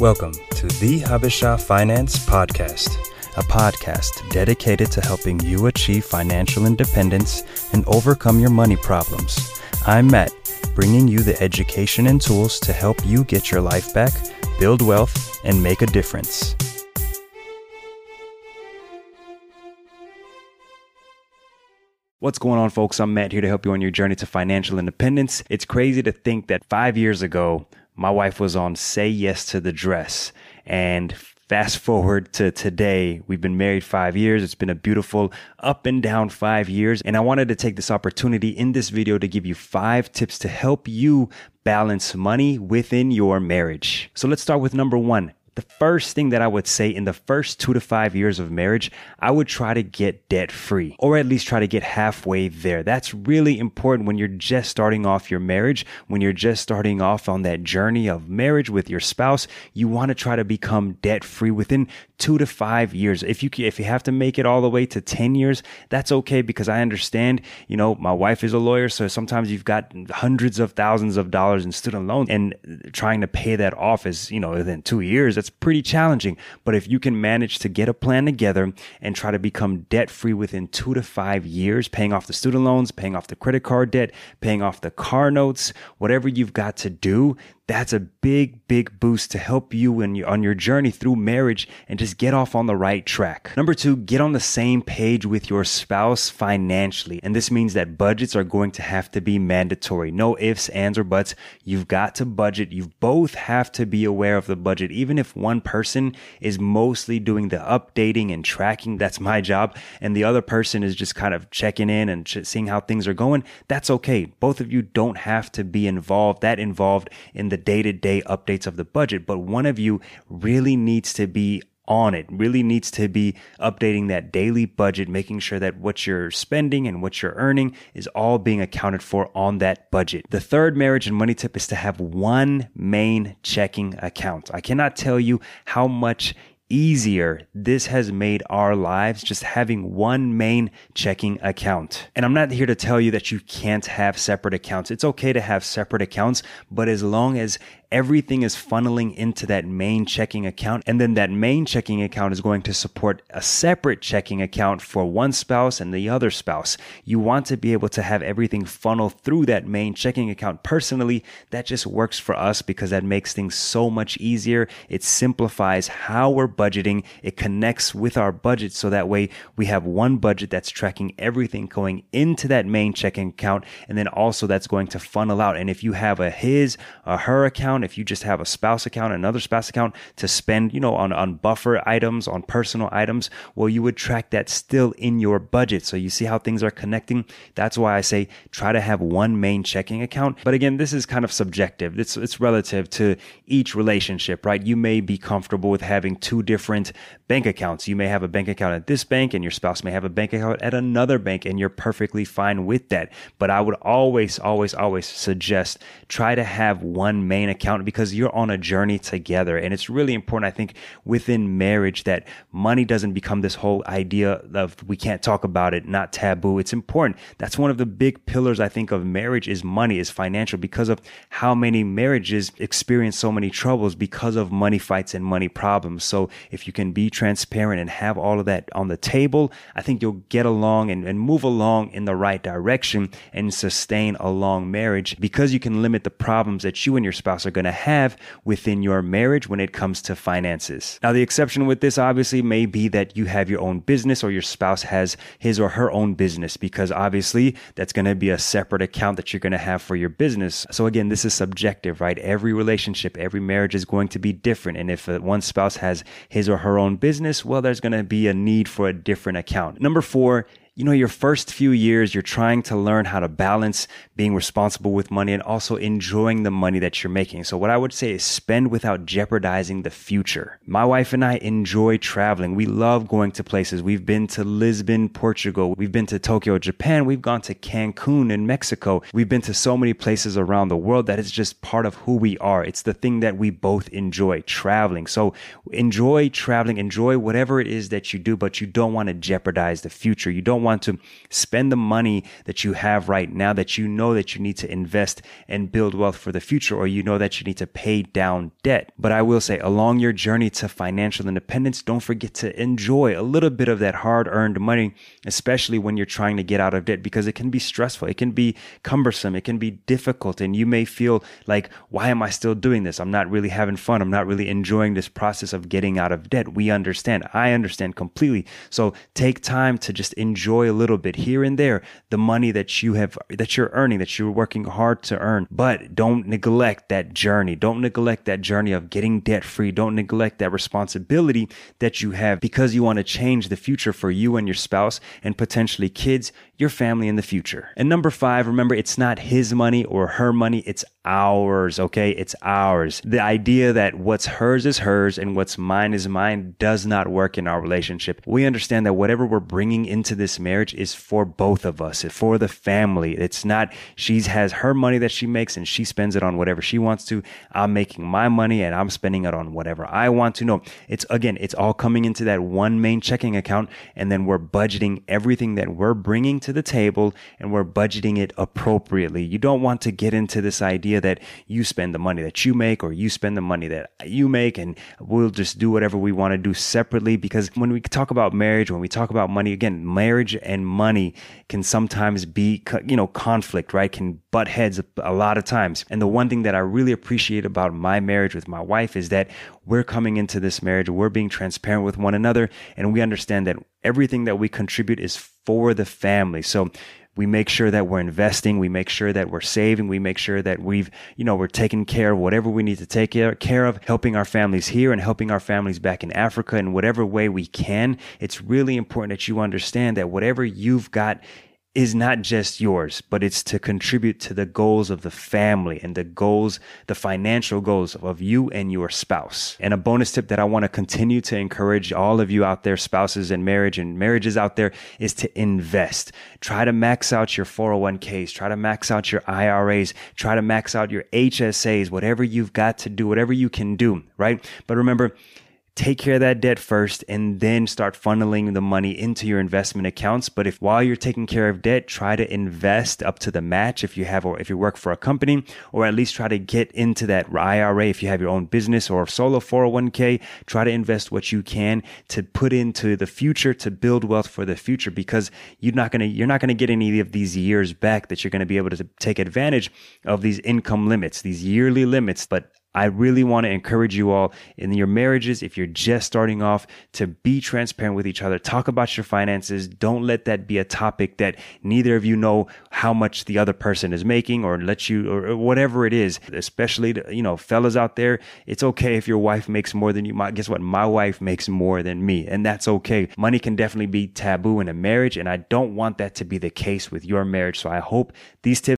Welcome to the Habisha Finance Podcast, a podcast dedicated to helping you achieve financial independence and overcome your money problems. I'm Matt, bringing you the education and tools to help you get your life back, build wealth, and make a difference. What's going on, folks? I'm Matt here to help you on your journey to financial independence. It's crazy to think that 5 years ago, my wife was on Say Yes to the Dress, and fast forward to today, we've been married 5 years. It's been a beautiful up and down 5 years, and I wanted to take this opportunity in this video to give you 5 tips to help you balance money within your marriage. So let's start with number 1. The first thing that I would say in the first 2 to 5 years of marriage, I would try to get debt free, or at least try to get halfway there. That's really important when you're just starting off your marriage, when you're just starting off on that journey of marriage with your spouse. You want to try to become debt free within 2 to 5 years. If you have to make it all the way to 10 years, that's okay, because I understand, you know, my wife is a lawyer. So sometimes you've got hundreds of thousands of dollars in student loans, and trying to pay that off is, you know, within 2 years. That's pretty challenging. But if you can manage to get a plan together and try to become debt free within 2 to 5 years, paying off the student loans, paying off the credit card debt, paying off the car notes, whatever you've got to do, that's a big, big boost to help you on your journey through marriage and just get off on the right track. Number 2, get on the same page with your spouse financially. And this means that budgets are going to have to be mandatory. No ifs, ands, or buts. You've got to budget. You both have to be aware of the budget. Even if one person is mostly doing the updating and tracking, that's my job, and the other person is just kind of checking in and seeing how things are going, that's okay. Both of you don't have to be involved in the day-to-day updates of the budget, but one of you really needs to be on it, really needs to be updating that daily budget, making sure that what you're spending and what you're earning is all being accounted for on that budget. The third marriage and money tip is to have one main checking account. I cannot tell you how much easier this has made our lives, just having one main checking account. And I'm not here to tell you that you can't have separate accounts. It's okay to have separate accounts, but as long as everything is funneling into that main checking account, and then that main checking account is going to support a separate checking account for one spouse and the other spouse. You want to be able to have everything funnel through that main checking account. Personally, that just works for us because that makes things so much easier. It simplifies how we're budgeting. It connects with our budget, so that way we have one budget that's tracking everything going into that main checking account, and then also that's going to funnel out. And if you have a his or her account, if you just have a spouse account, another spouse account to spend, you know, on buffer items, on personal items, well, you would track that still in your budget. So you see how things are connecting. That's why I say try to have one main checking account. But again, this is kind of subjective. It's relative to each relationship, right? You may be comfortable with having 2 different bank accounts. You may have a bank account at this bank, and your spouse may have a bank account at another bank, and you're perfectly fine with that. But I would always, always, always suggest try to have one main account, because you're on a journey together. And it's really important, I think, within marriage that money doesn't become this whole idea of we can't talk about it, not taboo. It's important. That's one of the big pillars, I think, of marriage is money, is financial, because of how many marriages experience so many troubles because of money fights and money problems. So if you can be transparent and have all of that on the table, I think you'll get along and move along in the right direction and sustain a long marriage, because you can limit the problems that you and your spouse are going to have within your marriage when it comes to finances. Now, the exception with this obviously may be that you have your own business, or your spouse has his or her own business, because obviously that's going to be a separate account that you're going to have for your business. So again, this is subjective, right? Every relationship, every marriage is going to be different. And if one spouse has his or her own business, well, there's going to be a need for a different account. Number 4, you know, your first few years, you're trying to learn how to balance being responsible with money and also enjoying the money that you're making. So what I would say is spend without jeopardizing the future. My wife and I enjoy traveling. We love going to places. We've been to Lisbon, Portugal. We've been to Tokyo, Japan. We've gone to Cancun in Mexico. We've been to so many places around the world that it's just part of who we are. It's the thing that we both enjoy, traveling. So enjoy traveling, enjoy whatever it is that you do, but you don't want to jeopardize the future. You don't want want to spend the money that you have right now that you know that you need to invest and build wealth for the future, or you know that you need to pay down debt. But I will say, along your journey to financial independence, don't forget to enjoy a little bit of that hard-earned money, especially when you're trying to get out of debt, because it can be stressful, it can be cumbersome, it can be difficult, and you may feel like, why am I still doing this? I'm not really having fun. I'm not really enjoying this process of getting out of debt. We understand. I understand completely. So take time to just enjoy a little bit here and there, the money that you have, that you're earning, that you're working hard to earn, but don't neglect that journey. Don't neglect that journey of getting debt free. Don't neglect that responsibility that you have, because you want to change the future for you and your spouse and potentially kids, your family in the future. And number 5, remember, it's not his money or her money. It's ours, okay? It's ours. The idea that what's hers is hers and what's mine is mine does not work in our relationship. We understand that whatever we're bringing into this marriage is for both of us, for the family. It's not, she has her money that she makes and she spends it on whatever she wants to. I'm making my money and I'm spending it on whatever I want to. No, it's, again, it's all coming into that one main checking account, and then we're budgeting everything that we're bringing to the table, and we're budgeting it appropriately. You don't want to get into this idea that you spend the money that you make or you spend the money that you make and we'll just do whatever we want to do separately, because when we talk about marriage, when we talk about money, again, marriage and money can sometimes be, conflict, right? Can butt heads a lot of times. And the one thing that I really appreciate about my marriage with my wife is that we're coming into this marriage, we're being transparent with one another, and we understand that everything that we contribute is for the family. So we make sure that we're investing. We make sure that we're saving. We make sure that we're taking care of whatever we need to take care of, helping our families here and helping our families back in Africa in whatever way we can. It's really important that you understand that whatever you've got is not just yours, but it's to contribute to the goals of the family and the financial goals of you and your spouse. And a bonus tip that I want to continue to encourage all of you out there, spouses and marriage and marriages out there, is to invest. Try to max out your 401ks, try to max out your IRAs, try to max out your HSAs, whatever you've got to do, whatever you can do, right? But remember, take care of that debt first and then start funneling the money into your investment accounts. But if while you're taking care of debt, try to invest up to the match if you work for a company, or at least try to get into that IRA if you have your own business or solo 401k. Try to invest what you can to put into the future, to build wealth for the future, because you're not going to get any of these years back that you're going to be able to take advantage of these income limits, these yearly limits. But I really want to encourage you all in your marriages, if you're just starting off, to be transparent with each other. Talk about your finances. Don't let that be a topic that neither of you know how much the other person is making or whatever it is. Especially, fellas out there, it's okay if your wife makes more than you. Guess what? My wife makes more than me, and that's okay. Money can definitely be taboo in a marriage, and I don't want that to be the case with your marriage. So I hope these tips